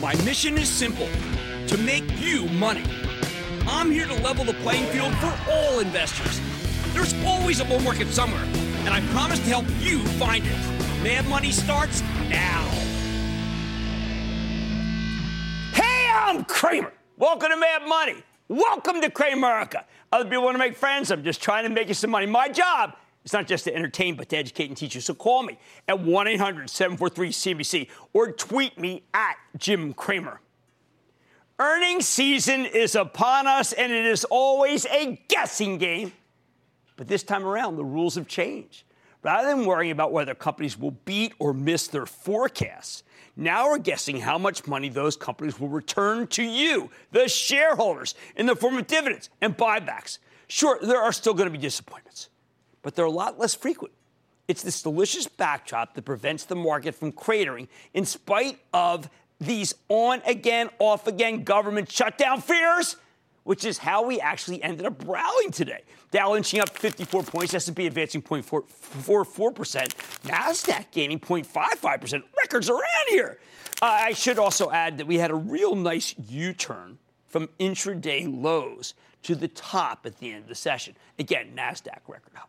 My mission is simple, to make you money. I'm here to level the playing field for all investors. There's always a bull market somewhere, and I promise to help you find it. Mad Money starts now. Hey, I'm Cramer. Welcome to Mad Money. Welcome to Cramerica. Other people want to make friends. I'm just trying to make you some money. My job, it's not just to entertain, but to educate and teach you. So call me at 1-800-743-CNBC or tweet me at Jim Cramer. Earnings season is upon us, and it is always a guessing game. But this time around, the rules have changed. Rather than worrying about whether companies will beat or miss their forecasts, now we're guessing how much money those companies will return to you, the shareholders, in the form of dividends and buybacks. Sure, there are still going to be disappointments, but they're a lot less frequent. It's this delicious backdrop that prevents the market from cratering in spite of these on-again, off-again government shutdown fears, which is how we actually ended up rallying today. Dow inching up 54 points, S&P advancing 0.44%, NASDAQ gaining 0.55%. Records around here. I should also add that we had a real nice U-turn from intraday lows to the top at the end of the session. Again, NASDAQ record high.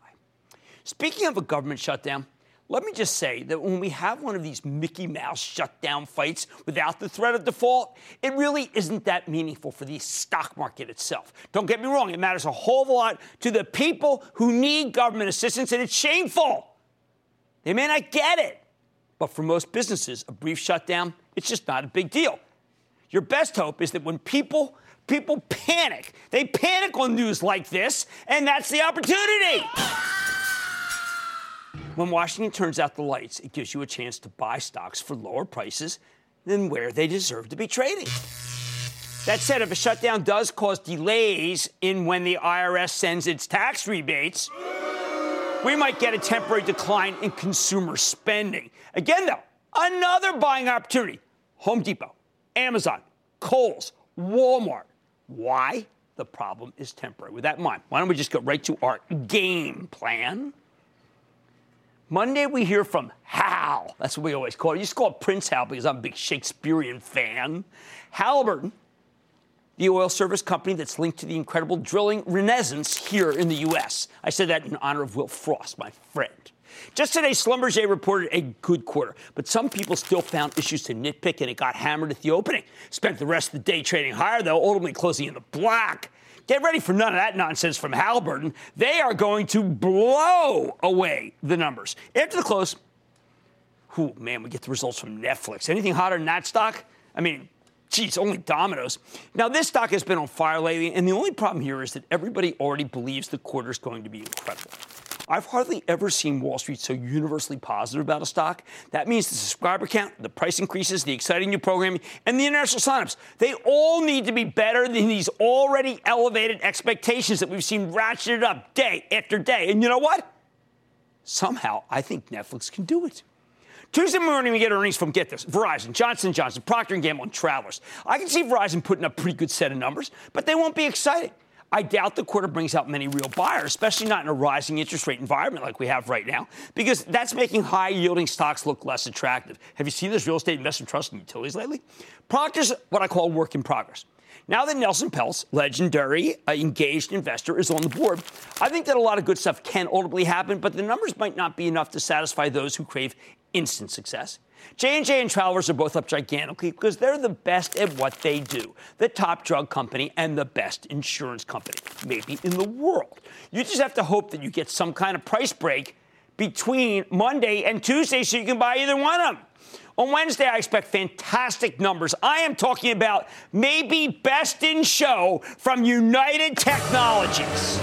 Speaking of a government shutdown, let me just say that when we have one of these Mickey Mouse shutdown fights without the threat of default, it really isn't that meaningful for the stock market itself. Don't get me wrong, it matters a whole lot to the people who need government assistance, and it's shameful. They may not get it, but for most businesses, a brief shutdown, it's just not a big deal. Your best hope is that when people panic, they panic on news like this, and that's the opportunity. When Washington turns out the lights, it gives you a chance to buy stocks for lower prices than where they deserve to be trading. That said, if a shutdown does cause delays in when the IRS sends its tax rebates, we might get a temporary decline in consumer spending. Again, though, another buying opportunity. Home Depot, Amazon, Kohl's, Walmart. Why? The problem is temporary. With that in mind, why don't we just go right to our game plan? Monday, we hear from Hal. That's what we always call it. You just call it Prince Hal because I'm a big Shakespearean fan. Halliburton, the oil service company that's linked to the incredible drilling renaissance here in the U.S. I said that in honor of Will Frost, my friend. Just today, Schlumberger reported a good quarter, but some people still found issues to nitpick, and it got hammered at the opening. Spent the rest of the day trading higher, though, ultimately closing in the black. Get ready for none of that nonsense from Halliburton. They are going to blow away the numbers. After the close, we get the results from Netflix. Anything hotter than that stock? Only Domino's. Now, this stock has been on fire lately, and the only problem here is that everybody already believes the quarter is going to be incredible. I've hardly ever seen Wall Street so universally positive about a stock. That means the subscriber count, the price increases, the exciting new programming, and the international signups. They all need to be better than these already elevated expectations that we've seen ratcheted up day after day. And you know what? Somehow, I think Netflix can do it. Tuesday morning, we get earnings from, get this, Verizon, Johnson & Johnson, Procter & Gamble, and Travelers. I can see Verizon putting up a pretty good set of numbers, but they won't be exciting. I doubt the quarter brings out many real buyers, especially not in a rising interest rate environment like we have right now, because that's making high-yielding stocks look less attractive. Have you seen this real estate investment trust and utilities lately? Procter's what I call work in progress. Now that Nelson Peltz, legendary engaged investor, is on the board, I think that a lot of good stuff can ultimately happen, but the numbers might not be enough to satisfy those who crave instant success. J&J and Travelers are both up gigantically because they're the best at what they do, the top drug company and the best insurance company, maybe in the world. You just have to hope that you get some kind of price break between Monday and Tuesday so you can buy either one of them. On Wednesday, I expect fantastic numbers. I am talking about maybe best in show from United Technologies.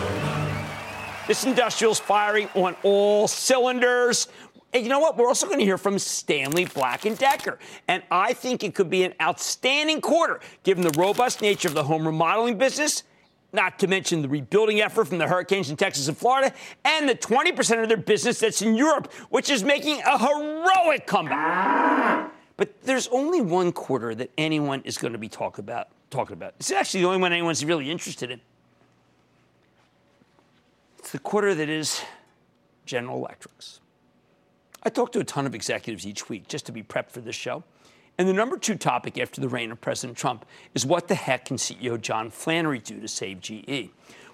This industrial's firing on all cylinders. And you know what? We're also going to hear from Stanley Black & Decker. And I think it could be an outstanding quarter, given the robust nature of the home remodeling business, not to mention the rebuilding effort from the hurricanes in Texas and Florida, and the 20% of their business that's in Europe, which is making a heroic comeback. But there's only one quarter that anyone is going to be talking about. It's actually the only one anyone's really interested in. It's the quarter that is General Electric's. I talk to a ton of executives each week just to be prepped for this show. And the number two topic after the reign of President Trump is what the heck can CEO John Flannery do to save GE?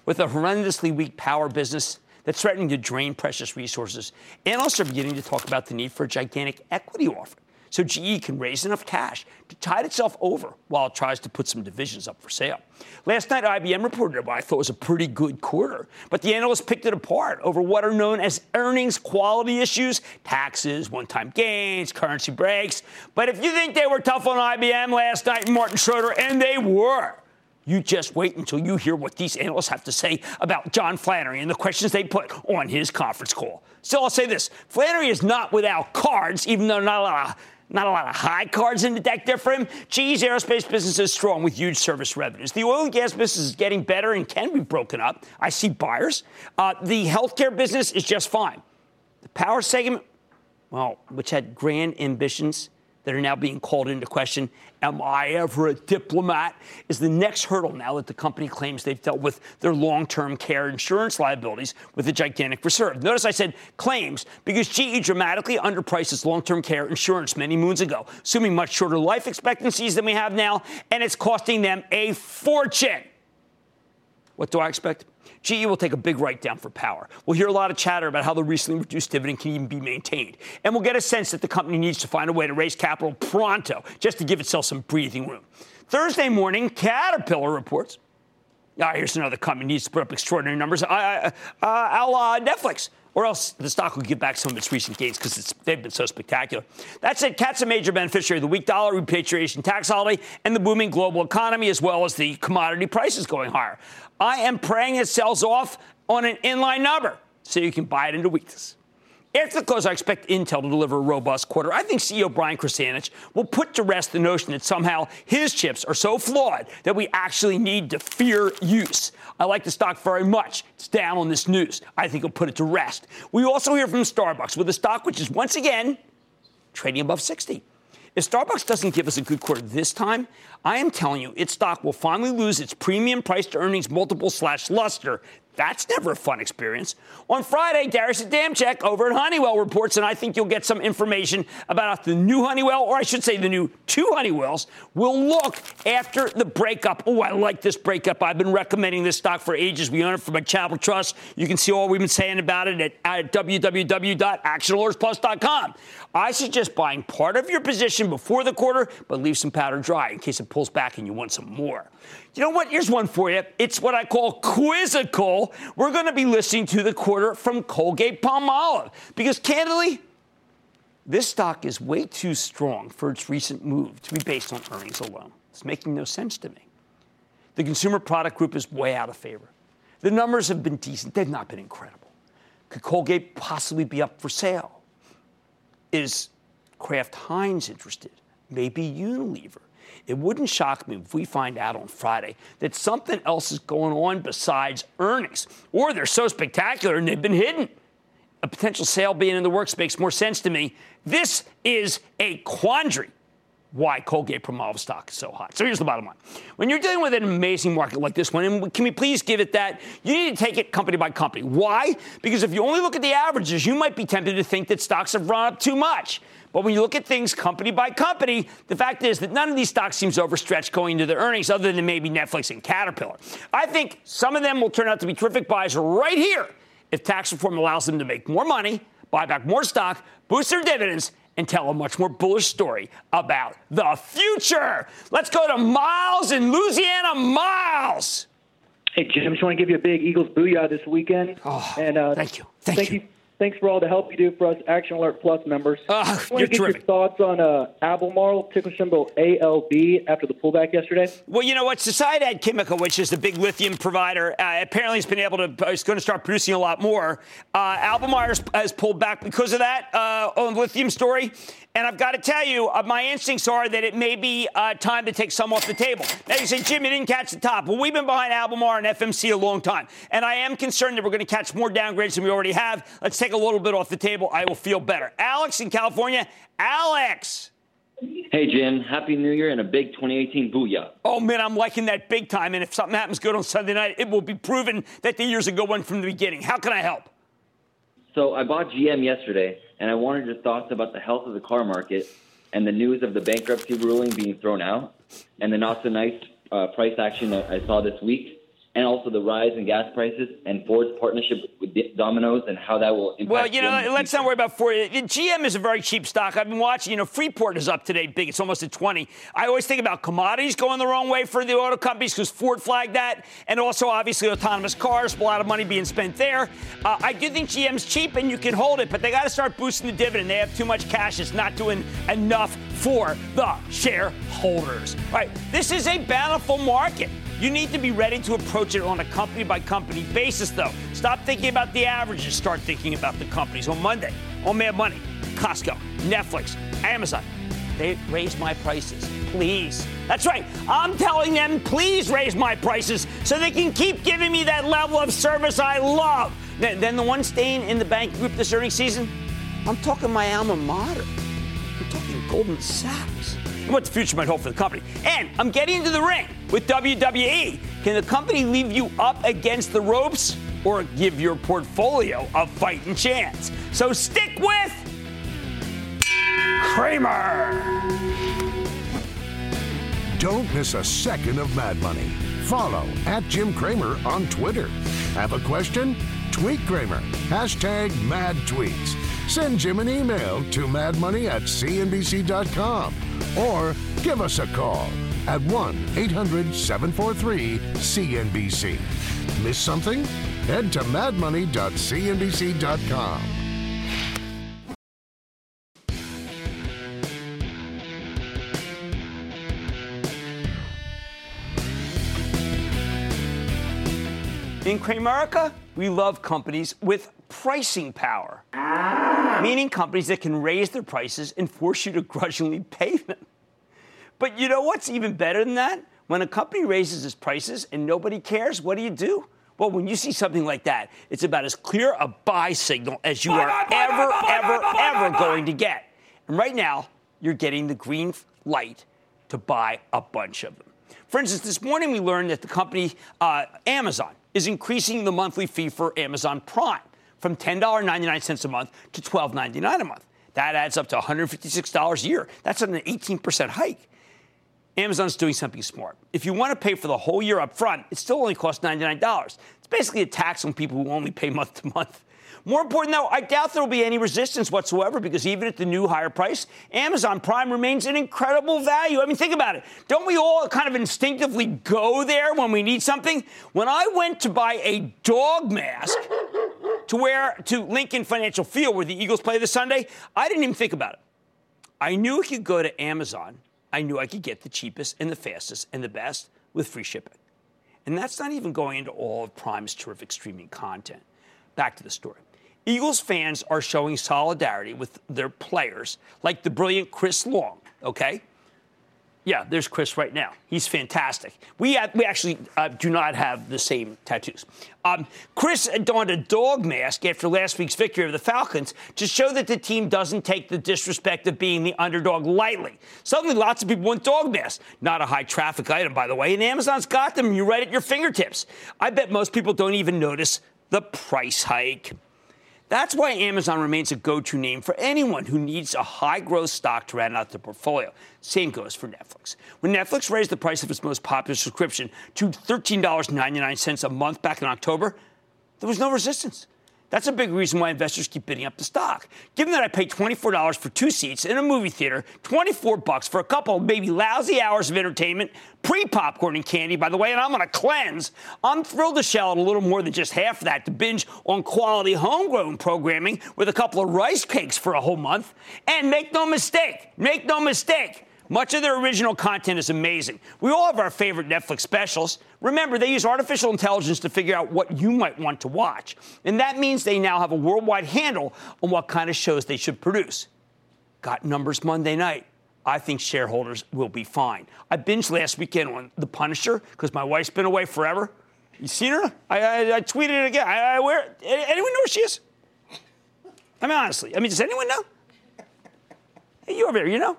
With a horrendously weak power business that's threatening to drain precious resources, and also beginning to talk about the need for a gigantic equity offering so GE can raise enough cash to tide itself over while it tries to put some divisions up for sale. Last night, IBM reported what I thought was a pretty good quarter, but the analysts picked it apart over what are known as earnings quality issues, taxes, one-time gains, currency breaks. But if you think they were tough on IBM last night and Martin Schroeder, and they were, you just wait until you hear what these analysts have to say about John Flannery and the questions they put on his conference call. So I'll say this. Flannery is not without cards, even though not a lot of high cards in the deck there for him. GE's aerospace business is strong with huge service revenues. The oil and gas business is getting better and can be broken up. I see buyers. The healthcare business is just fine. The power segment, well, which had grand ambitions that are now being called into question, am I ever a diplomat, is the next hurdle now that the company claims they've dealt with their long-term care insurance liabilities with a gigantic reserve. Notice I said claims because GE dramatically underpriced its long-term care insurance many moons ago, assuming much shorter life expectancies than we have now, and it's costing them a fortune. What do I expect? GE will take a big write-down for power. We'll hear a lot of chatter about how the recently reduced dividend can even be maintained. And we'll get a sense that the company needs to find a way to raise capital pronto just to give itself some breathing room. Thursday morning, Caterpillar reports. Here's another company needs to put up extraordinary numbers. Netflix. Or else the stock will give back some of its recent gains because they've been so spectacular. That said, Cat's a major beneficiary of the weak dollar, repatriation tax holiday, and the booming global economy, as well as the commodity prices going higher. I am praying it sells off on an inline number so you can buy it into weakness. After the close, I expect Intel to deliver a robust quarter. I think CEO Brian Krzanich will put to rest the notion that somehow his chips are so flawed that we actually need to fear use. I like the stock very much. It's down on this news. I think he'll put it to rest. We also hear from Starbucks with a stock which is once again trading above 60. If Starbucks doesn't give us a good quarter this time, I am telling you its stock will finally lose its premium price to earnings multiple / luster. That's never a fun experience. On Friday, Darius Adamczyk over at Honeywell reports, and I think you'll get some information about the new Honeywell, or I should say the new two Honeywells, will look after the breakup. Oh, I like this breakup. I've been recommending this stock for ages. We own it from a charitable trust. You can see all we've been saying about it at www.actionalordsplus.com. I suggest buying part of your position before the quarter, but leave some powder dry in case it pulls back and you want some more. You know what? Here's one for you. It's what I call quizzical. We're going to be listening to the quarter from Colgate-Palmolive because, candidly, this stock is way too strong for its recent move to be based on earnings alone. It's making no sense to me. The consumer product group is way out of favor. The numbers have been decent. They've not been incredible. Could Colgate possibly be up for sale? Is Kraft Heinz interested? Maybe Unilever. It wouldn't shock me if we find out on Friday that something else is going on besides earnings, or they're so spectacular and they've been hidden. A potential sale being in the works makes more sense to me. This is a quandary why Colgate-Palmolive stock is so hot. So here's the bottom line. When you're dealing with an amazing market like this one, and can we please give it that, you need to take it company by company. Why? Because if you only look at the averages, you might be tempted to think that stocks have run up too much. But when you look at things company by company, the fact is that none of these stocks seems overstretched going into their earnings other than maybe Netflix and Caterpillar. I think some of them will turn out to be terrific buys right here if tax reform allows them to make more money, buy back more stock, boost their dividends, and tell a much more bullish story about the future. Let's go to Miles in Louisiana. Miles. Hey, Jim, just want to give you a big Eagles booyah this weekend. Oh, and, thank you. Thank you. Thanks for all the help you do for us Action Alert Plus members. I want to get terrific. Your thoughts on Albemarle, ticker symbol ALB, after the pullback yesterday. Well, you know what? Sociedad Química, which is the big lithium provider, apparently has been able to, is going to start producing a lot more. Albemarle has pulled back because of that on the lithium story. And I've got to tell you, my instincts are that it may be time to take some off the table. Now, you say, Jim, you didn't catch the top. Well, we've been behind Albemarle and FMC a long time. And I am concerned that we're going to catch more downgrades than we already have. Let's take a little bit off the table. I will feel better. Alex in California. Alex. Hey, Jim. Happy New Year and a big 2018 booyah. Oh, man, I'm liking that big time. And if something happens good on Sunday night, it will be proven that the year's a good one from the beginning. How can I help? So I bought GM yesterday, and I wanted your thoughts about the health of the car market and the news of the bankruptcy ruling being thrown out and the not-so-nice price action that I saw this week, and also the rise in gas prices and Ford's partnership with Domino's and how that will impact. Well, you know, let's not worry about Ford. GM is a very cheap stock. I've been watching, you know, Freeport is up today big. It's almost at 20. I always think about commodities going the wrong way for the auto companies because Ford flagged that. And also, obviously, autonomous cars, a lot of money being spent there. I do think GM's cheap and you can hold it, but they got to start boosting the dividend. They have too much cash. It's not doing enough for the shareholders. All right, this is a bountiful market. You need to be ready to approach it on a company-by-company basis, though. Stop thinking about the averages. Start thinking about the companies. On Monday, on Mad Money, Costco, Netflix, Amazon, they raised my prices. Please. That's right. I'm telling them, please raise my prices so they can keep giving me that level of service I love. Then the one staying in the bank group this earnings season, I'm talking my alma mater. I'm talking Goldman Sachs. And what the future might hold for the company. And I'm getting into the ring with WWE. Can the company leave you up against the ropes or give your portfolio a fighting chance? So stick with Cramer. Don't miss a second of Mad Money. Follow @JimCramer on Twitter. Have a question? Tweet Cramer. #MadTweets. Send Jim an email to madmoney@cnbc.com. Or give us a call at 1-800-743-CNBC. Miss something? Head to madmoney.cnbc.com. In Cramerica, we love companies with pricing power. Meaning companies that can raise their prices and force you to grudgingly pay them. But you know what's even better than that? When a company raises its prices and nobody cares, what do you do? Well, when you see something like that, it's about as clear a buy signal as you are ever going to get. And right now, you're getting the green light to buy a bunch of them. For instance, this morning we learned that the company Amazon is increasing the monthly fee for Amazon Prime from $10.99 a month to $12.99 a month. That adds up to $156 a year. That's an 18% hike. Amazon's doing something smart. If you want to pay for the whole year up front, it still only costs $99. It's basically a tax on people who only pay month to month. More important, though, I doubt there will be any resistance whatsoever because even at the new higher price, Amazon Prime remains an incredible value. I mean, think about it. Don't we all kind of instinctively go there when we need something? When I went to buy a dog mask to wear to Lincoln Financial Field where the Eagles play this Sunday, I didn't even think about it. I knew I could go to Amazon. I knew I could get the cheapest and the fastest and the best with free shipping. And that's not even going into all of Prime's terrific streaming content. Back to the story. Eagles fans are showing solidarity with their players, like the brilliant Chris Long, okay? Yeah, there's Chris right now. He's fantastic. We actually do not have the same tattoos. Chris donned a dog mask after last week's victory over the Falcons to show that the team doesn't take the disrespect of being the underdog lightly. Suddenly, lots of people want dog masks. Not a high-traffic item, by the way, and Amazon's got them. You're right at your fingertips. I bet most people don't even notice the price hike. That's why Amazon remains a go-to name for anyone who needs a high-growth stock to round out their portfolio. Same goes for Netflix. When Netflix raised the price of its most popular subscription to $13.99 a month back in October, there was no resistance. That's a big reason why investors keep bidding up the stock. Given that I paid $24 for two seats in a movie theater, $24 for a couple maybe lousy hours of entertainment, pre-popcorn and candy, by the way, and I'm on a cleanse, I'm thrilled to shell out a little more than just half of that to binge on quality homegrown programming with a couple of rice cakes for a whole month. And make no mistake, much of their original content is amazing. We all have our favorite Netflix specials. Remember, they use artificial intelligence to figure out what you might want to watch. And that means they now have a worldwide handle on what kind of shows they should produce. Got numbers Monday night. I think shareholders will be fine. I binged last weekend on The Punisher because my wife's been away forever. You seen her? I tweeted it again. Where? Anyone know where she is? I mean, honestly. I mean, does anyone know? Hey, you over there, you know?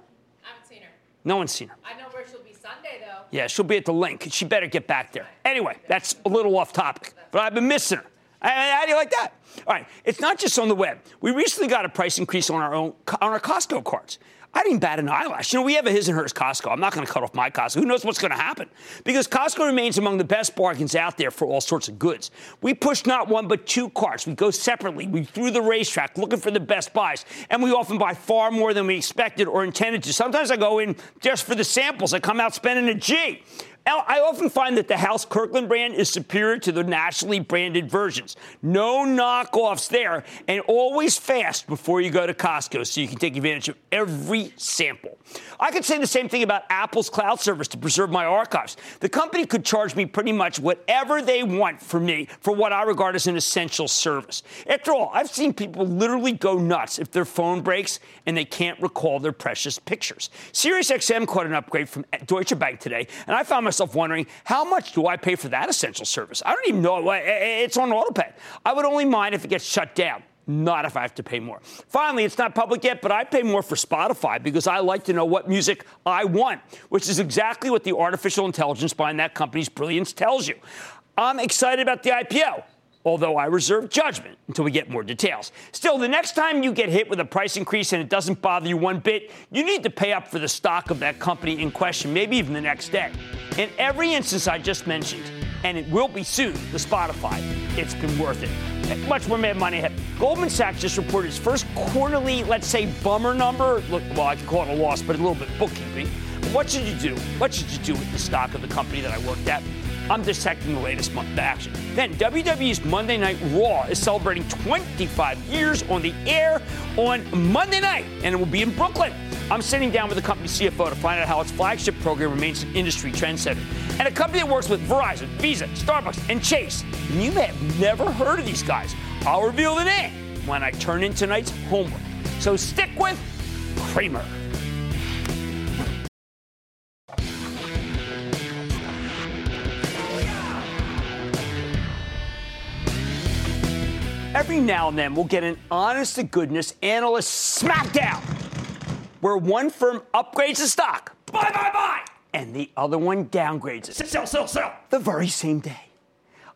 No one's seen her. I know where she'll be Sunday, though. Yeah, she'll be at the link. She better get back there. Anyway, that's a little off topic, but I've been missing her. How do you like that? All right, it's not just on the web. We recently got a price increase on our Costco cards. I didn't bat an eyelash. You know, we have a his and hers Costco. I'm not going to cut off my Costco. Who knows what's going to happen? Because Costco remains among the best bargains out there for all sorts of goods. We push not one but two carts. We go separately. We through the racetrack looking for the best buys. And we often buy far more than we expected or intended to. Sometimes I go in just for the samples. I come out spending a G. I often find that the House Kirkland brand is superior to the nationally branded versions. No knockoffs there, and always fast before you go to Costco so you can take advantage of every sample. I could say the same thing about Apple's cloud service to preserve my archives. The company could charge me pretty much whatever they want for me for what I regard as an essential service. After all, I've seen people literally go nuts if their phone breaks and they can't recall their precious pictures. SiriusXM caught an upgrade from Deutsche Bank today, and I found myself wondering, how much do I pay for that essential service? I don't even know. It's on autopay. I would only mind if it gets shut down, not if I have to pay more. Finally, it's not public yet, but I pay more for Spotify because I like to know what music I want, which is exactly what the artificial intelligence behind that company's brilliance tells you. I'm excited about the IPO, although I reserve judgment until we get more details. Still, the next time you get hit with a price increase and it doesn't bother you one bit, you need to pay up for the stock of that company in question, maybe even the next day. In every instance I just mentioned, and it will be soon, the Spotify, it's been worth it. Much more Mad Money ahead. Goldman Sachs just reported its first quarterly, let's say, bummer number. Look, well, I could call it a loss, but a little bit bookkeeping. But what should you do? What should you do with the stock of the company that I worked at? I'm dissecting the latest month of action. Then WWE's Monday Night Raw is celebrating 25 years on the air on Monday night, and it will be in Brooklyn. I'm sitting down with the company's CFO to find out how its flagship program remains an industry trendsetter. And a company that works with Verizon, Visa, Starbucks, and Chase. And you may have never heard of these guys. I'll reveal the name when I turn in tonight's homework. So stick with Cramer. Every now and then, we'll get an honest-to-goodness analyst smackdown where one firm upgrades the stock, buy, buy, buy, and the other one downgrades it. Sell, sell, sell. The very same day.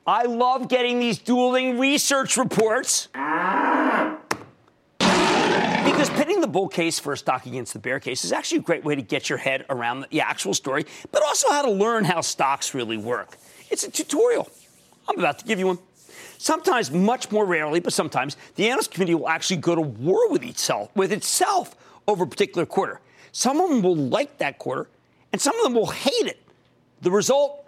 I love getting these dueling research reports because pitting the bull case for a stock against the bear case is actually a great way to get your head around the actual story, but also how to learn how stocks really work. It's a tutorial. I'm about to give you one. Sometimes, much more rarely, but sometimes, the analyst community will actually go to war with itself over a particular quarter. Some of them will like that quarter, and some of them will hate it. The result,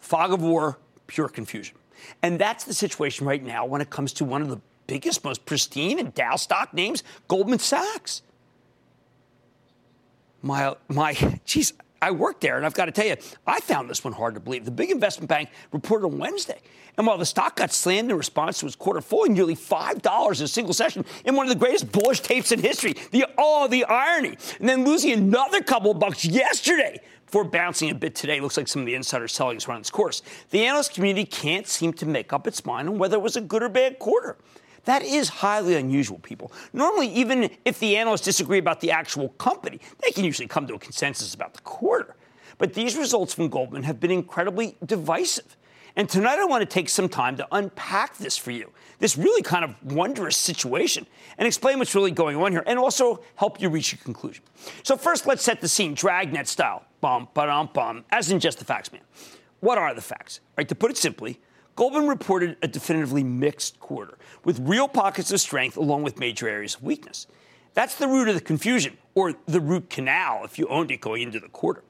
fog of war, pure confusion. And that's the situation right now when it comes to one of the biggest, most pristine and Dow stock names, Goldman Sachs. Geez, I worked there, and I've got to tell you, I found this one hard to believe. The big investment bank reported on Wednesday. And while the stock got slammed in response to its quarter falling nearly $5 in a single session in one of the greatest bullish tapes in history, the irony, and then losing another couple of bucks yesterday before bouncing a bit today. Looks like some of the insider selling has run its course. The analyst community can't seem to make up its mind on whether it was a good or bad quarter. That is highly unusual, people. Normally, even if the analysts disagree about the actual company, they can usually come to a consensus about the quarter. But these results from Goldman have been incredibly divisive. And tonight I want to take some time to unpack this for you, this really kind of wondrous situation, and explain what's really going on here, and also help you reach your conclusion. So first, let's set the scene, Dragnet style, bum, ba-dum, bum, as in Just the Facts Man. What are the facts? Right, to put it simply, Goldman reported a definitively mixed quarter, with real pockets of strength along with major areas of weakness. That's the root of the confusion, or the root canal, if you owned it going into the quarter.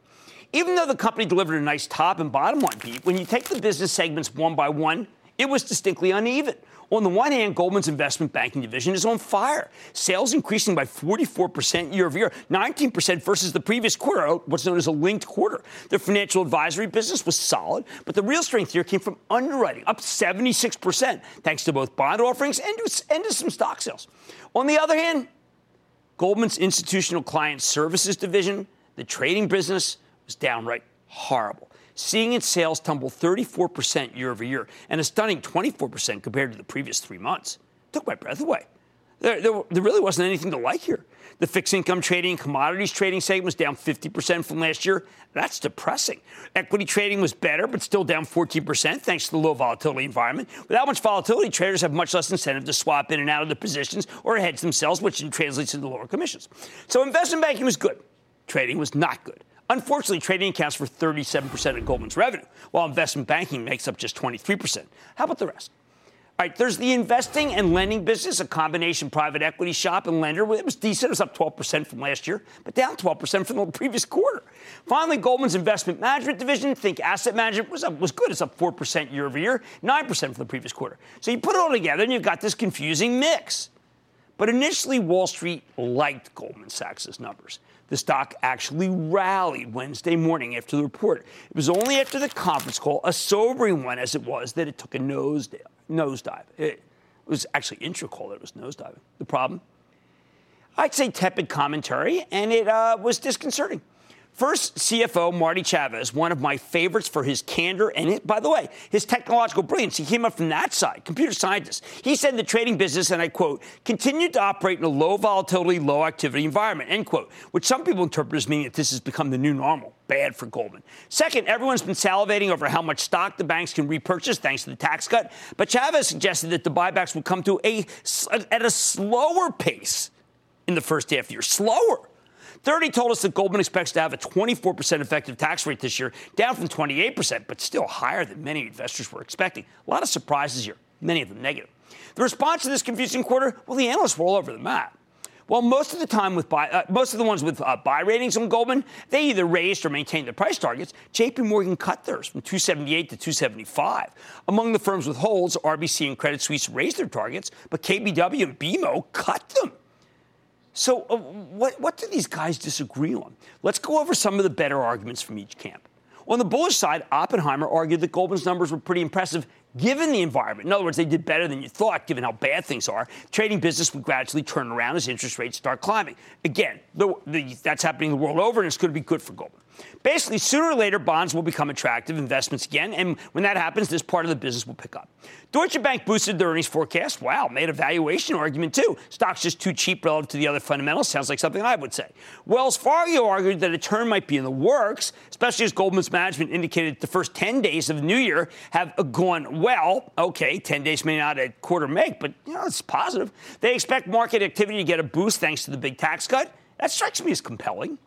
Even though the company delivered a nice top and bottom line beat, when you take the business segments one by one, it was distinctly uneven. On the one hand, Goldman's investment banking division is on fire. Sales increasing by 44% year over year, 19% versus the previous quarter, what's known as a linked quarter. Their financial advisory business was solid, but the real strength here came from underwriting, up 76%, thanks to both bond offerings and to some stock sales. On the other hand, Goldman's institutional client services division, the trading business, was downright horrible, seeing its sales tumble 34% year over year and a stunning 24% compared to the previous 3 months. Took my breath away. There really wasn't anything to like here. The fixed income trading and commodities trading segment was down 50% from last year. That's depressing. Equity trading was better, but still down 14% thanks to the low volatility environment. Without much volatility, traders have much less incentive to swap in and out of their positions or hedge themselves, which translates into lower commissions. So investment banking was good. Trading was not good. Unfortunately, trading accounts for 37% of Goldman's revenue, while investment banking makes up just 23%. How about the rest? All right, there's the investing and lending business, a combination private equity shop and lender. It was decent. It was up 12% from last year, but down 12% from the previous quarter. Finally, Goldman's investment management division, think asset management, was good. It's up 4% year over year, 9% from the previous quarter. So you put it all together, and you've got this confusing mix. But initially, Wall Street liked Goldman Sachs' numbers. The stock actually rallied Wednesday morning after the report. It was only after the conference call, a sobering one as it was, that it took a nosedive. It was actually intra-call that it was nosediving. The problem? I'd say tepid commentary, and it was disconcerting. First, CFO Marty Chavez, one of my favorites for his candor and, by the way, his technological brilliance. He came up from that side, computer scientist. He said the trading business, and I quote, continued to operate in a low volatility, low activity environment, end quote, which some people interpret as meaning that this has become the new normal. Bad for Goldman. Second, everyone's been salivating over how much stock the banks can repurchase thanks to the tax cut, but Chavez suggested that the buybacks would come to at a slower pace in the first half of the year. Slower. Third, he told us that Goldman expects to have a 24% effective tax rate this year, down from 28%, but still higher than many investors were expecting. A lot of surprises here, many of them negative. The response to this confusing quarter, well, the analysts were all over the map. Well, most of the ones with buy ratings on Goldman, they either raised or maintained their price targets. J.P. Morgan cut theirs from 278 to 275. Among the firms with holds, RBC and Credit Suisse raised their targets, but KBW and BMO cut them. So what do these guys disagree on? Let's go over some of the better arguments from each camp. On the bullish side, Oppenheimer argued that Goldman's numbers were pretty impressive given the environment. In other words, they did better than you thought, given how bad things are. Trading business would gradually turn around as interest rates start climbing. Again, that's happening the world over, and it's going to be good for Goldman. Basically, sooner or later, bonds will become attractive investments again, and when that happens, this part of the business will pick up. Deutsche Bank boosted their earnings forecast. Wow, made a valuation argument, too. Stock's just too cheap relative to the other fundamentals. Sounds like something I would say. Wells Fargo argued that a turn might be in the works, especially as Goldman's management indicated the first 10 days of the new year have gone well. Okay, 10 days may not a quarter make, but, it's positive. They expect market activity to get a boost thanks to the big tax cut. That strikes me as compelling.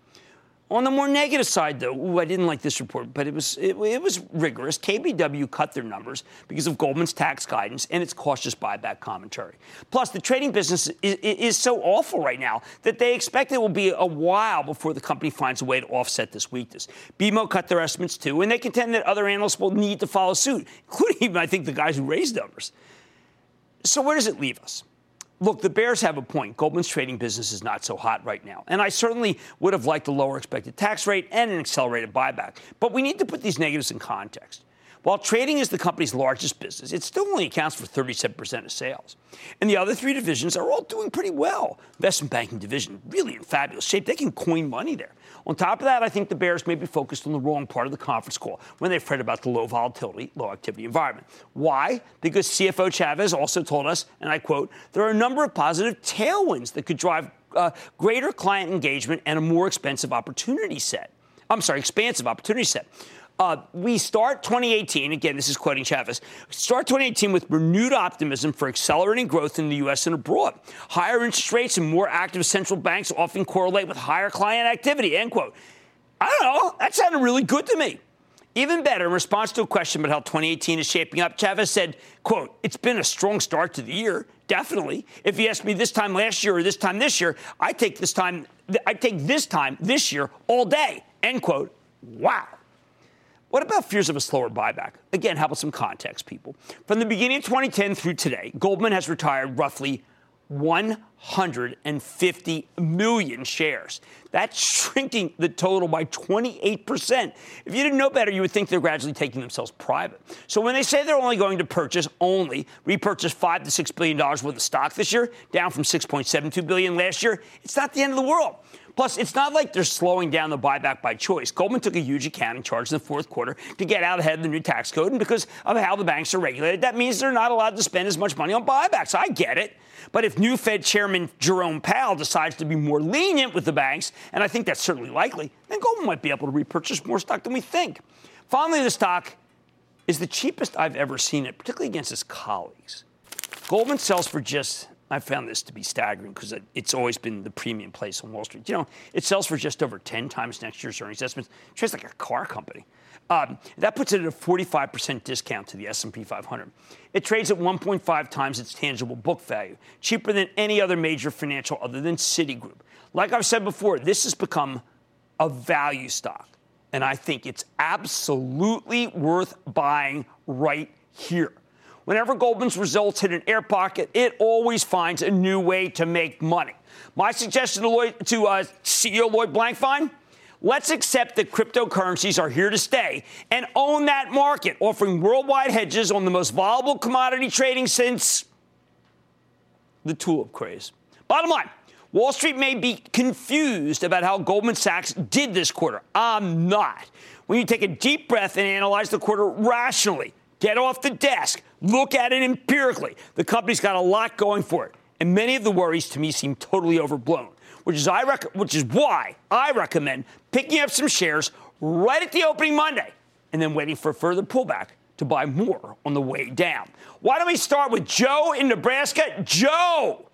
On the more negative side, though, I didn't like this report, but it was rigorous. KBW cut their numbers because of Goldman's tax guidance and its cautious buyback commentary. Plus, the trading business is so awful right now that they expect it will be a while before the company finds a way to offset this weakness. BMO cut their estimates, too, and they contend that other analysts will need to follow suit, including even, I think, the guys who raised numbers. So where does it leave us? Look, the bears have a point. Goldman's trading business is not so hot right now. And I certainly would have liked a lower expected tax rate and an accelerated buyback. But we need to put these negatives in context. While trading is the company's largest business, it still only accounts for 37% of sales. And the other three divisions are all doing pretty well. Investment banking division, really in fabulous shape. They can coin money there. On top of that, I think the bears may be focused on the wrong part of the conference call when they fret about the low volatility, low activity environment. Why? Because CFO Chavez also told us, and I quote, there are a number of positive tailwinds that could drive greater client engagement and a more expansive opportunity set. We start 2018, again, this is quoting Chavez, start 2018 with renewed optimism for accelerating growth in the U.S. and abroad. Higher interest rates and more active central banks often correlate with higher client activity, end quote. I don't know. That sounded really good to me. Even better, in response to a question about how 2018 is shaping up, Chavez said, quote, "It's been a strong start to the year, definitely. If you asked me this time last year or this time this year, I take this time this year all day," end quote. Wow. What about fears of a slower buyback? Again, how about some context, people? From the beginning of 2010 through today, Goldman has retired roughly 150 million shares. That's shrinking the total by 28%. If you didn't know better, you would think they're gradually taking themselves private. So when they say they're only going to repurchase $5 to $6 billion worth of stock this year, down from $6.72 billion last year, it's not the end of the world. Plus, it's not like they're slowing down the buyback by choice. Goldman took a huge accounting charge in the fourth quarter to get out ahead of the new tax code, and because of how the banks are regulated, that means they're not allowed to spend as much money on buybacks. I get it. But if new Fed Chairman Jerome Powell decides to be more lenient with the banks, and I think that's certainly likely, then Goldman might be able to repurchase more stock than we think. Finally, the stock is the cheapest I've ever seen it, particularly against its colleagues. Goldman sells for just... I found this to be staggering because it's always been the premium place on Wall Street. You know, it sells for just over 10 times next year's earnings estimates. It trades like a car company. That puts it at a 45% discount to the S&P 500. It trades at 1.5 times its tangible book value, cheaper than any other major financial other than Citigroup. Like I've said before, this has become a value stock, and I think it's absolutely worth buying right here. Whenever Goldman's results hit an air pocket, it always finds a new way to make money. My suggestion to CEO Lloyd Blankfein, let's accept that cryptocurrencies are here to stay and own that market, offering worldwide hedges on the most volatile commodity trading since the tulip craze. Bottom line, Wall Street may be confused about how Goldman Sachs did this quarter. I'm not. When you take a deep breath and analyze the quarter rationally, get off the desk. Look at it empirically. The company's got a lot going for it, and many of the worries to me seem totally overblown, which is why I recommend picking up some shares right at the opening Monday and then waiting for a further pullback to buy more on the way down. Why don't we start with Joe in Nebraska? Joe!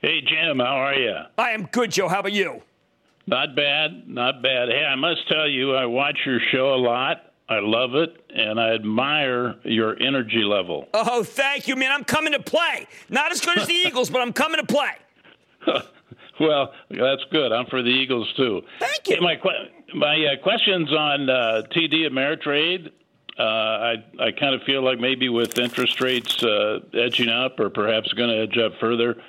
Hey, Jim, how are you? I am good, Joe. How about you? Not bad. Hey, I must tell you, I watch your show a lot. I love it, and I admire your energy level. Oh, thank you, man. I'm coming to play. Not as good as the Eagles, but I'm coming to play. Well, that's good. I'm for the Eagles, too. Thank you. My question's on TD Ameritrade. I kind of feel like maybe with interest rates edging up or perhaps going to edge up further,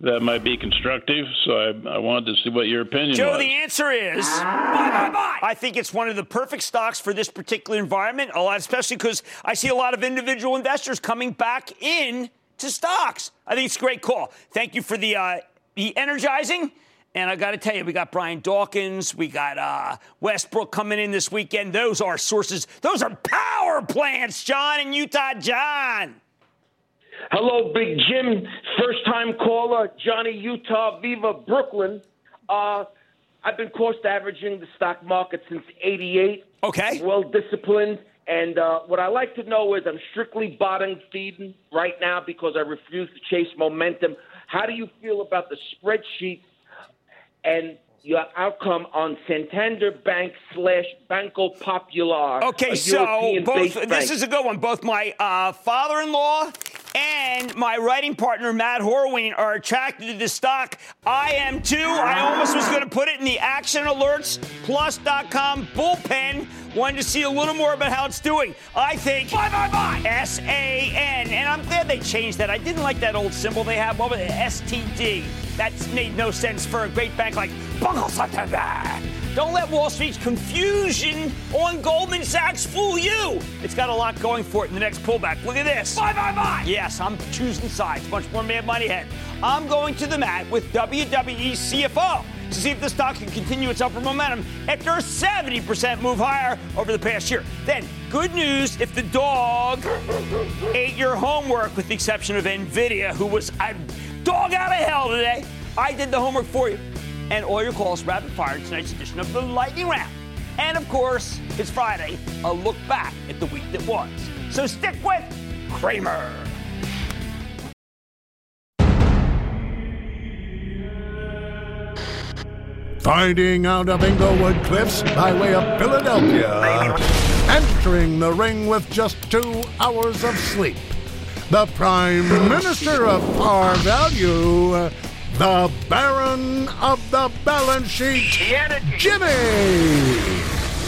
that might be constructive, so I wanted to see what your opinion was. Joe, the answer is buy. I think it's one of the perfect stocks for this particular environment, especially because I see a lot of individual investors coming back in to stocks. I think it's a great call. Thank you for the energizing. And I got to tell you, we got Brian Dawkins, we got Westbrook coming in this weekend. Those are sources. Those are power plants, John in Utah. John. Hello, Big Jim, first-time caller, Johnny, Utah, Viva, Brooklyn. I've been cost averaging the stock market since 88. Okay. Well-disciplined. And what I like to know is I'm strictly bottom feeding right now because I refuse to chase momentum. How do you feel about the spreadsheet and your outcome on Santander Bank / Banco Popular? Okay, so both, this is a good one. Both my father-in-law and my writing partner, Matt Horween, are attracted to this stock. I am, too. I almost was going to put it in the Action Alerts Plus.com bullpen. Wanted to see a little more about how it's doing. I think buy. S-A-N. And I'm glad they changed that. I didn't like that old symbol they have. What was it? STD. That made no sense for a great bank like Banco Santander. Don't let Wall Street's confusion on Goldman Sachs fool you. It's got a lot going for it in the next pullback. Look at this. Buy. Yes, I'm choosing sides. Much more Mad Money head. I'm going to the mat with WWE CFO to see if the stock can continue its upward momentum after a 70% move higher over the past year. Then, good news if the dog ate your homework, with the exception of NVIDIA, who was a dog out of hell today. I did the homework for you. And all your calls rapid fire in tonight's edition of the Lightning Round. And, of course, it's Friday, a look back at the week that was. So stick with Cramer. Finding out of Inglewood Cliffs by way of Philadelphia. entering the ring with just 2 hours of sleep. The Prime Minister of Par Value, the Baron of the Balance Sheet, Jimmy,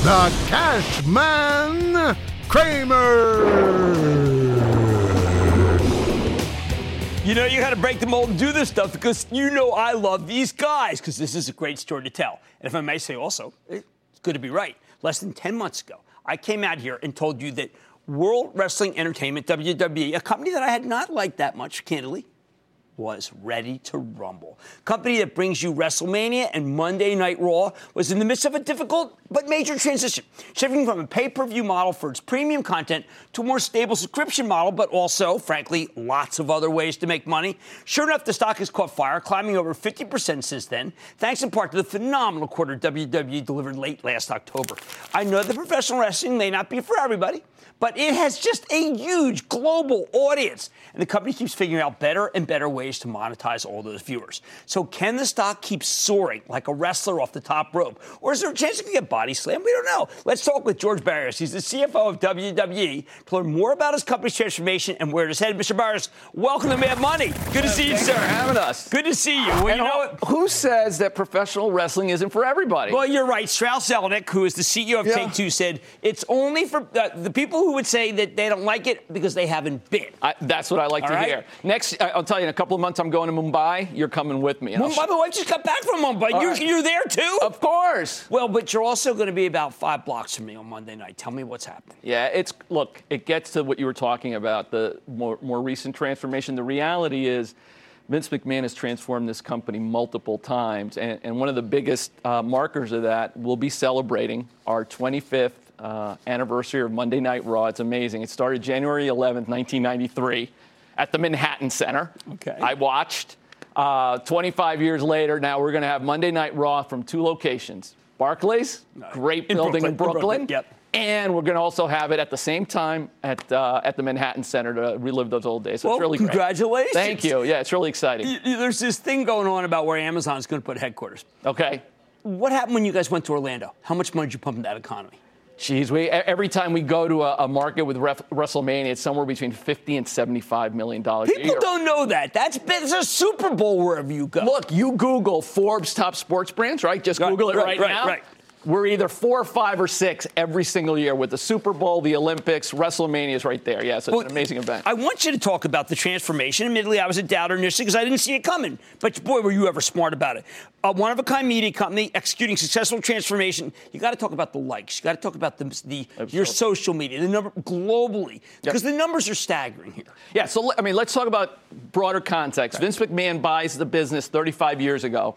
the Cash Man, Cramer. You know, you got to break the mold and do this stuff because you know I love these guys because this is a great story to tell. And if I may say also, it's good to be right. Less than 10 months ago, I came out here and told you that World Wrestling Entertainment, WWE, a company that I had not liked that much, candidly, was ready to rumble. Company that brings you WrestleMania and Monday Night Raw was in the midst of a difficult but major transition, shifting from a pay-per-view model for its premium content to a more stable subscription model, but also, frankly, lots of other ways to make money. Sure enough, the stock has caught fire, climbing over 50% since then, thanks in part to the phenomenal quarter WWE delivered late last October. I know that professional wrestling may not be for everybody, but it has just a huge global audience, and the company keeps figuring out better and better ways to monetize all those viewers. So can the stock keep soaring like a wrestler off the top rope? Or is there a chance it can get body slammed? We don't know. Let's talk with George Barrios. He's the CFO of WWE to learn more about his company's transformation and where it is headed. Mr. Barrios, welcome to Mad Money. Good to see you, sir. Thanks for having us. Good to see you. Well, you know what? Who says that professional wrestling isn't for everybody? Well, you're right. Strauss Zelnick, who is the CEO of Take-Two, said it's only for the people who would say that they don't like it because they haven't been. That's what I like to hear. Next, I'll tell you in a couple of months I'm going to Mumbai. You're coming with me. Mumbai, my wife just got back from Mumbai. You're there too? Of course. Well, but you're also going to be about 5 blocks from me on Monday night. Tell me what's happening. Yeah, look, it gets to what you were talking about, the more recent transformation. The reality is Vince McMahon has transformed this company multiple times, and one of the biggest markers of that, we'll be celebrating our 25th anniversary of Monday Night Raw. It's amazing. It started January 11th, 1993. At the Manhattan Center. Okay. I watched. 25 years later, now we're going to have Monday Night Raw from 2 locations. Barclays, great building in Brooklyn. And we're going to also have it at the same time at the Manhattan Center to relive those old days. So it's really great. Congratulations. Thank you. Yeah, it's really exciting. There's this thing going on about where Amazon's going to put headquarters. Okay. What happened when you guys went to Orlando? How much money did you pump into that economy? Jeez, every time we go to a market with WrestleMania, it's somewhere between $50 and $75 million. People don't know that. That's a Super Bowl wherever you go. Look, you Google Forbes top sports brands, right? Just Google it right now. Right. We're either 4, 5, or 6 every single year with the Super Bowl, the Olympics, WrestleMania is right there. Yeah, so it's an amazing event. I want you to talk about the transformation. Admittedly, I was a doubter initially because I didn't see it coming. But, boy, were you ever smart about it. A one-of-a-kind media company executing successful transformation. You got to talk about the likes. You got to talk about your social media, the number globally, because the numbers are staggering here. Yeah, so, let's talk about broader context. Right. Vince McMahon buys the business 35 years ago.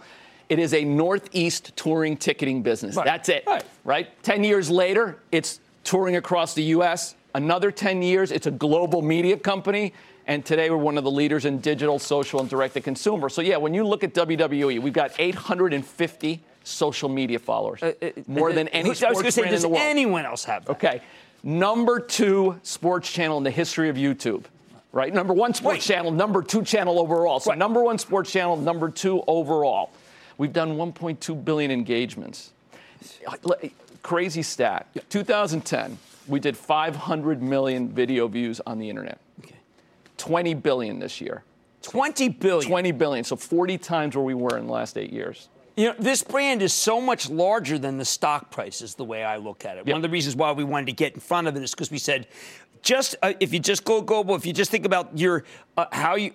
It is a Northeast touring ticketing business. Right. That's it, right? 10 years later, it's touring across the U.S. Another 10 years, it's a global media company. And today, we're one of the leaders in digital, social, and direct-to-consumer. So, yeah, when you look at WWE, we've got 850 social media followers, more than any sports brand in the world. Does anyone else have that? Okay. Number 2 sports channel in the history of YouTube. Right? Number 1 sports channel, number 2 channel overall. So, number 1 sports channel, number 2 overall. We've done 1.2 billion engagements. Crazy stat. 2010, we did 500 million video views on the internet. Okay. 20 billion this year. 20 billion? 20 billion, so 40 times where we were in the last 8 years. You know, this brand is so much larger than the stock price is the way I look at it. Yep. One of the reasons why we wanted to get in front of it is because we said, if you just go global, if you just think about your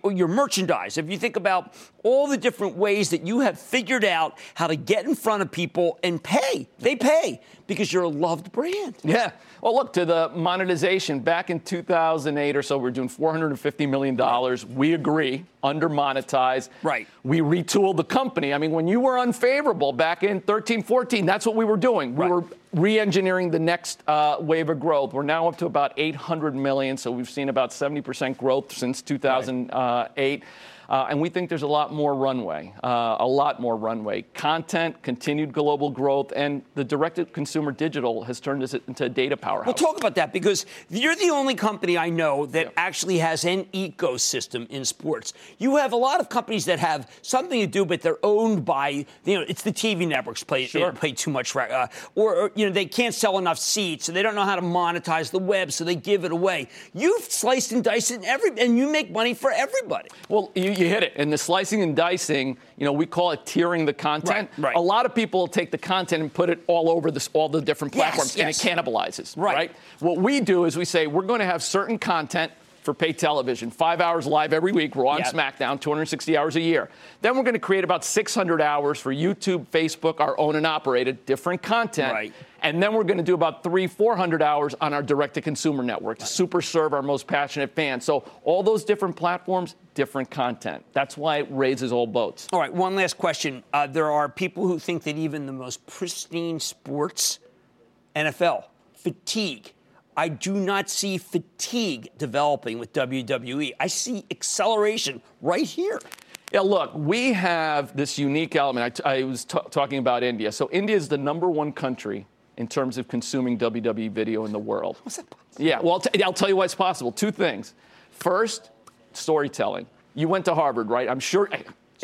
merchandise, if you think about all the different ways that you have figured out how to get in front of people and pay. They pay because you're a loved brand. Yeah. Well, look, to the monetization, back in 2008 or so, we were doing $450 million. Right. We agree, under-monetized. Right. We retooled the company. I mean, when you were unfavorable back in 13, 14, that's what we were doing. We were re-engineering the next wave of growth. We're now up to about $800 million, so we've seen about 70% growth since 2008. And we think there's a lot more runway, Content, continued global growth, and the direct-to-consumer digital has turned us into a data powerhouse. We'll talk about that because you're the only company I know that actually has an ecosystem in sports. You have a lot of companies that have something to do, but they're owned by, you know, it's the TV networks play too much, or you know, they can't sell enough seats, so they don't know how to monetize the web, so they give it away. You've sliced and diced it, and you make money for everybody. Well, you hit it. And the slicing and dicing, you know, we call it tiering the content. Right. A lot of people take the content and put it all over all the different platforms, and it cannibalizes. Right. What we do is we say we're going to have certain content for paid television, 5 hours live every week. We're on SmackDown, 260 hours a year. Then we're going to create about 600 hours for YouTube, Facebook, our own and operated, different content. Right. And then we're going to do about 400 hours on our direct-to-consumer network to super serve our most passionate fans. So all those different platforms, different content. That's why it raises all boats. All right, one last question. There are people who think that even the most pristine sports, NFL, fatigue. I do not see fatigue developing with WWE. I see acceleration right here. Yeah, look, we have this unique element. I was talking about India. So India is the number one country in terms of consuming WWE video in the world. What's that possible? Yeah, well, I'll tell you why it's possible. Two things. First, storytelling. You went to Harvard, right? I'm sure...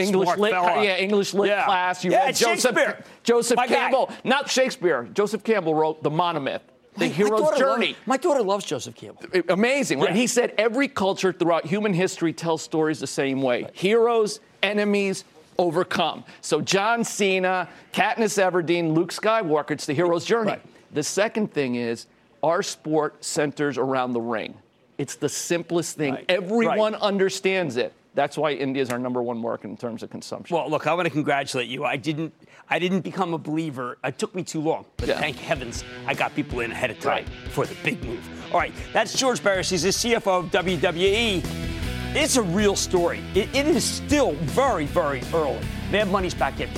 English lit class. You read Joseph Campbell. Guy. Not Shakespeare. Joseph Campbell wrote The Monomyth. The hero's journey. My daughter loves Joseph Campbell. Amazing, right? Yeah. He said every culture throughout human history tells stories the same way. Right. Heroes, enemies, overcome. So John Cena, Katniss Everdeen, Luke Skywalker, it's the hero's journey. Right. The second thing is our sport centers around the ring. It's the simplest thing. Right. Everyone understands it. That's why India is our number one market in terms of consumption. Well, look, I want to congratulate you. I didn't become a believer. It took me too long. But thank heavens I got people in ahead of time for the big move. All right, that's George Barris. He's the CFO of WWE. It's a real story. It is still very, very early. Mad Money's back in.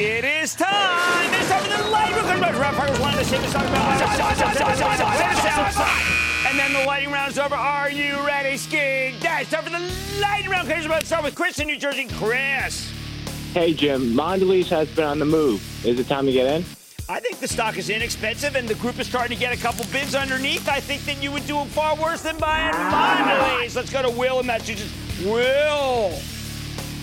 It is time! It's time for the lighting round! And then the lighting round's over. Are you ready, Ski? Guys, time for the lighting round. Here's about to start with Chris in New Jersey. Chris. Hey, Jim. Mondelez has been on the move. Is it time to get in? I think the stock is inexpensive, and the group is trying to get a couple bids underneath. I think that you would do far worse than buying Mondelez. Let's go to Will in Massachusetts. Will.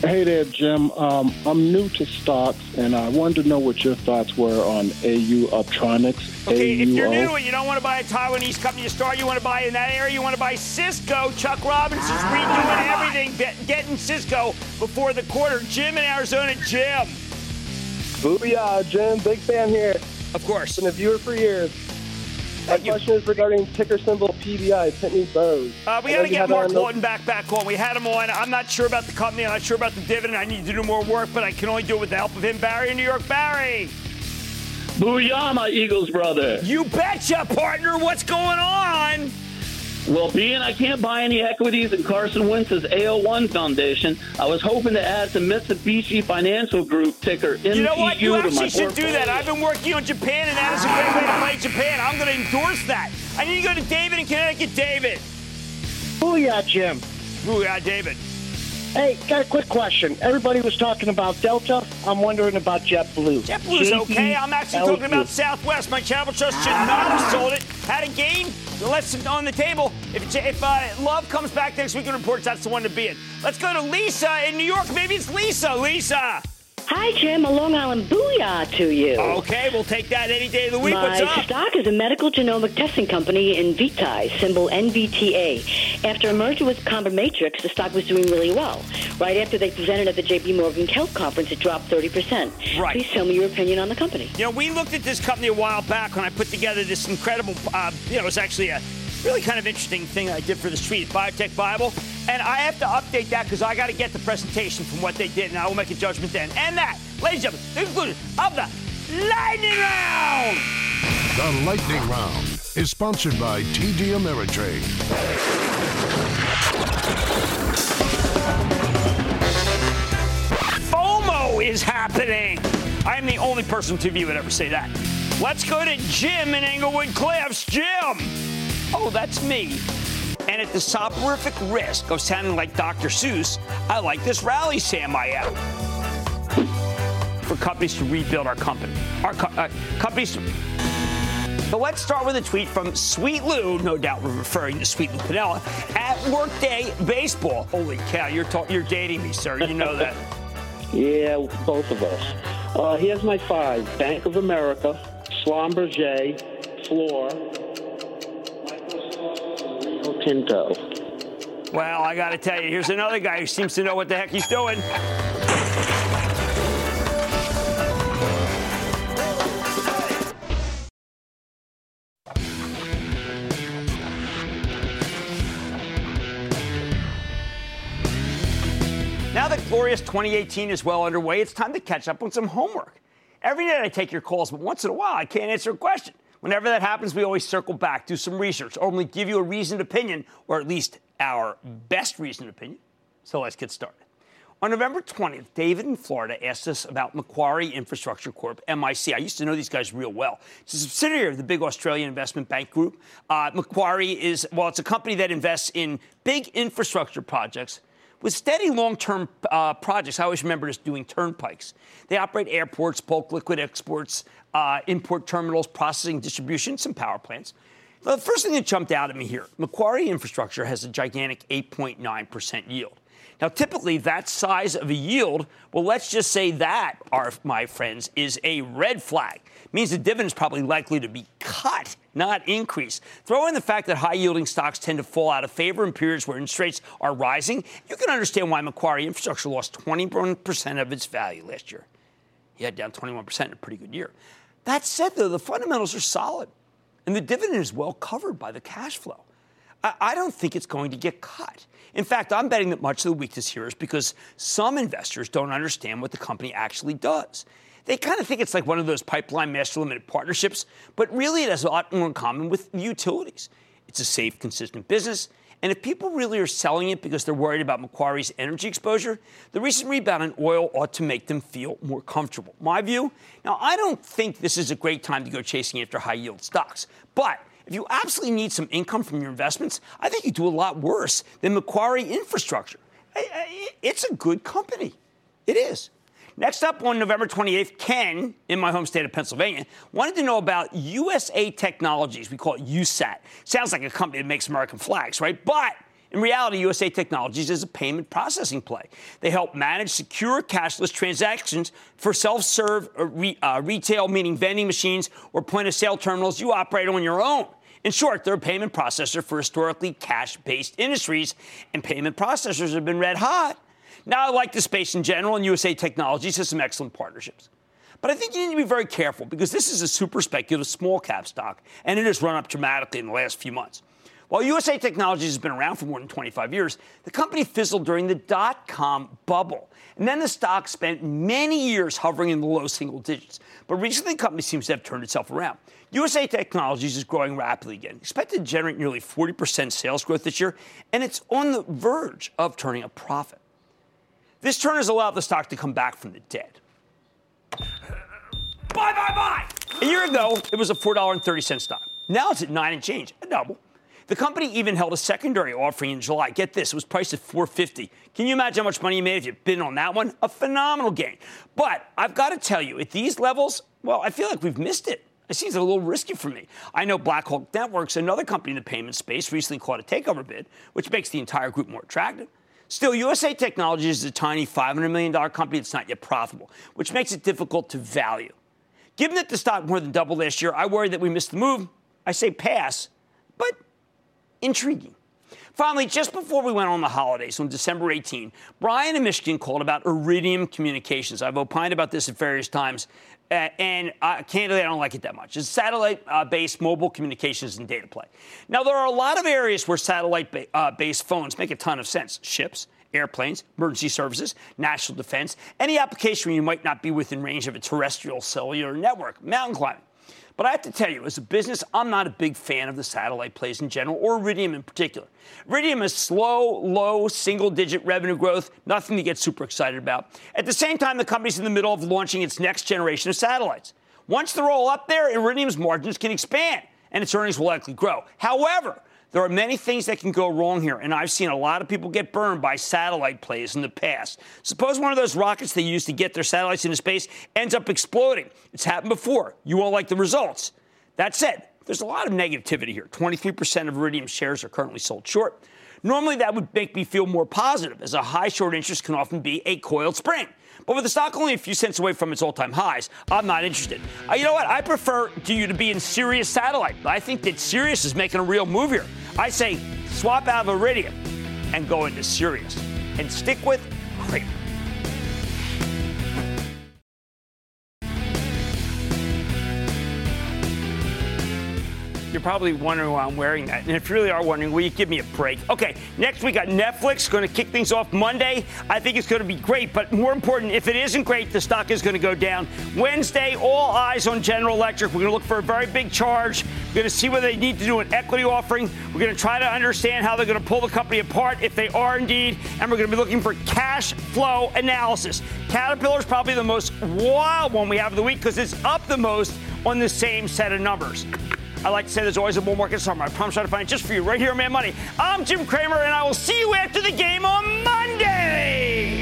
Hey there, Jim. I'm new to stocks, and I wanted to know what your thoughts were on AU Optronics. Okay, if you're new and you don't want to buy a Taiwanese company to start, you want to buy in that area, you want to buy Cisco. Chuck Robinson's redoing everything, getting Cisco before the quarter. Jim in Arizona. Jim. Booyah, Jim. Big fan here. Of course. Been a viewer for years. My question is regarding ticker symbol PBI, Pitney Bowes. We got to get Mark Lawton back on. We had him on. I'm not sure about the company. I'm not sure about the dividend. I need to do more work, but I can only do it with the help of him. Barry in New York. Barry. Booyah, my Eagles brother. You betcha, partner. What's going on? Well, being I can't buy any equities in Carson Wentz's AO1 Foundation, I was hoping to add the Mitsubishi Financial Group ticker MTU. You know what? You actually should do that. I've been working on Japan, and that is a great way to play Japan. I'm going to endorse that. I need to go to David in Connecticut. David. Booyah, Jim. Booyah, David. Hey, got a quick question. Everybody was talking about Delta. I'm wondering about JetBlue. JetBlue's okay. I'm actually talking about Southwest. My travel trust should not have sold it. Had a gain. Let's on the table. If Love comes back next week and reports, that's the one to be in. Let's go to Lisa in New York. Maybe it's Lisa. Lisa. Hi, Jim. A Long Island booyah to you. Okay, we'll take that any day of the week. What's up? My stock is a medical genomic testing company in Vitae, symbol NVTA. After a merger with Combinatrix, the stock was doing really well. Right after they presented at the J.P. Morgan Health Conference, it dropped 30%. Right. Please tell me your opinion on the company. You know, we looked at this company a while back when I put together this incredible, you know, it was actually a really kind of interesting thing I did for the street, Biotech Bible. And I have to update that because I got to get the presentation from what they did, and I will make a judgment then. And that, ladies and gentlemen, the conclusion of the Lightning Round. The Lightning Round is sponsored by TD Ameritrade. FOMO is happening. I am the only person to view would ever say that. Let's go to Jim in Englewood Cliffs. Jim! Oh, that's me. And at the soporific risk of sounding like Dr. Seuss, I like this rally Sam I am. For companies to rebuild our company. So let's start with a tweet from Sweet Lou, no doubt we're referring to Sweet Lou Pinella, at Workday Baseball. Holy cow, you're dating me, sir. You know that. Yeah, both of us. Here's my five. Bank of America, Schlumberger, Fluor, Rio Tinto. Well, I got to tell you, here's another guy who seems to know what the heck he's doing. Now that glorious 2018 is well underway, it's time to catch up on some homework. Every night I take your calls, but once in a while I can't answer a question. Whenever that happens, we always circle back, do some research, only give you a reasoned opinion, or at least our best reasoned opinion. So let's get started. On November 20th, David in Florida asked us about Macquarie Infrastructure Corp, MIC. I used to know these guys real well. It's a subsidiary of the big Australian investment bank group. Macquarie is, well, it's a company that invests in big infrastructure projects with steady long-term projects. I always remember just doing turnpikes. They operate airports, bulk liquid exports, import terminals, processing, distribution, some power plants. The first thing that jumped out at me here, Macquarie Infrastructure has a gigantic 8.9% yield. Now, typically, that size of a yield, well, let's just say that, my friends, is a red flag. It means the dividend is probably likely to be cut, not increased. Throw in the fact that high-yielding stocks tend to fall out of favor in periods where interest rates are rising. You can understand why Macquarie Infrastructure lost 21% of its value last year. Yeah, down 21% in a pretty good year. That said, though, the fundamentals are solid, and the dividend is well covered by the cash flow. I don't think it's going to get cut. In fact, I'm betting that much of the weakness here is because some investors don't understand what the company actually does. They kind of think it's like one of those pipeline master limited partnerships, but really it has a lot more in common with utilities. It's a safe, consistent business, and if people really are selling it because they're worried about Macquarie's energy exposure, the recent rebound in oil ought to make them feel more comfortable. My view? Now, I don't think this is a great time to go chasing after high-yield stocks, but if you absolutely need some income from your investments, I think you do a lot worse than Macquarie Infrastructure. It's a good company. It is. Next up on November 28th, Ken, in my home state of Pennsylvania, wanted to know about USA Technologies. We call it USAT. Sounds like a company that makes American flags, right? But in reality, USA Technologies is a payment processing play. They help manage secure cashless transactions for self-serve retail, meaning vending machines or point-of-sale terminals you operate on your own. In short, they're a payment processor for historically cash-based industries, and payment processors have been red hot. Now, I like the space in general, and USA Technologies has some excellent partnerships. But I think you need to be very careful because this is a super speculative small-cap stock, and it has run up dramatically in the last few months. While USA Technologies has been around for more than 25 years, the company fizzled during the dot-com bubble. And then the stock spent many years hovering in the low single digits. But recently, the company seems to have turned itself around. USA Technologies is growing rapidly again, expected to generate nearly 40% sales growth this year, and it's on the verge of turning a profit. This turn has allowed the stock to come back from the dead. Bye, bye, bye! A year ago, it was a $4.30 stock. Now it's at 9 and change, a double. The company even held a secondary offering in July. Get this, it was priced at $4.50. Can you imagine how much money you made if you bid on that one? A phenomenal gain. But I've got to tell you, at these levels, well, I feel like we've missed it. It seems a little risky for me. I know Black Hawk Networks, another company in the payment space, recently caught a takeover bid, which makes the entire group more attractive. Still, USA Technologies is a tiny $500 million company that's not yet profitable, which makes it difficult to value. Given that the stock more than doubled last year, I worry that we missed the move. I say pass, but intriguing. Finally, just before we went on the holidays, on December 18, Brian in Michigan called about Iridium Communications. I've opined about this at various times, and candidly, I don't like it that much. It's satellite-based mobile communications and data play. Now, there are a lot of areas where satellite-based phones make a ton of sense. Ships, airplanes, emergency services, national defense, any application where you might not be within range of a terrestrial cellular network, mountain climbing. But I have to tell you, as a business, I'm not a big fan of the satellite plays in general, or Iridium in particular. Iridium is slow, low, single-digit revenue growth, nothing to get super excited about. At the same time, the company's in the middle of launching its next generation of satellites. Once they're all up there, Iridium's margins can expand, and its earnings will likely grow. However, there are many things that can go wrong here, and I've seen a lot of people get burned by satellite plays in the past. Suppose one of those rockets they use to get their satellites into space ends up exploding. It's happened before. You won't like the results. That said, there's a lot of negativity here. 23% of Iridium shares are currently sold short. Normally, that would make me feel more positive, as a high short interest can often be a coiled spring. But with the stock only a few cents away from its all-time highs, I'm not interested. You know what? I prefer to you to be in Sirius Satellite. I think that Sirius is making a real move here. I say swap out of Iridium and go into Sirius and stick with Kramer. You're probably wondering why I'm wearing that. And if you really are wondering, will you give me a break? Okay, next we got Netflix going to kick things off Monday. I think it's going to be great, but more important, if it isn't great, the stock is going to go down. Wednesday, all eyes on General Electric. We're going to look for a very big charge. We're going to see whether they need to do an equity offering. We're going to try to understand how they're going to pull the company apart, if they are indeed, and we're going to be looking for cash flow analysis. Caterpillar is probably the most wild one we have of the week because it's up the most on the same set of numbers. I like to say there's always a bull market summer. I promise I'll find it just for you right here on Mad Money. I'm Jim Cramer, and I will see you after the game on Monday.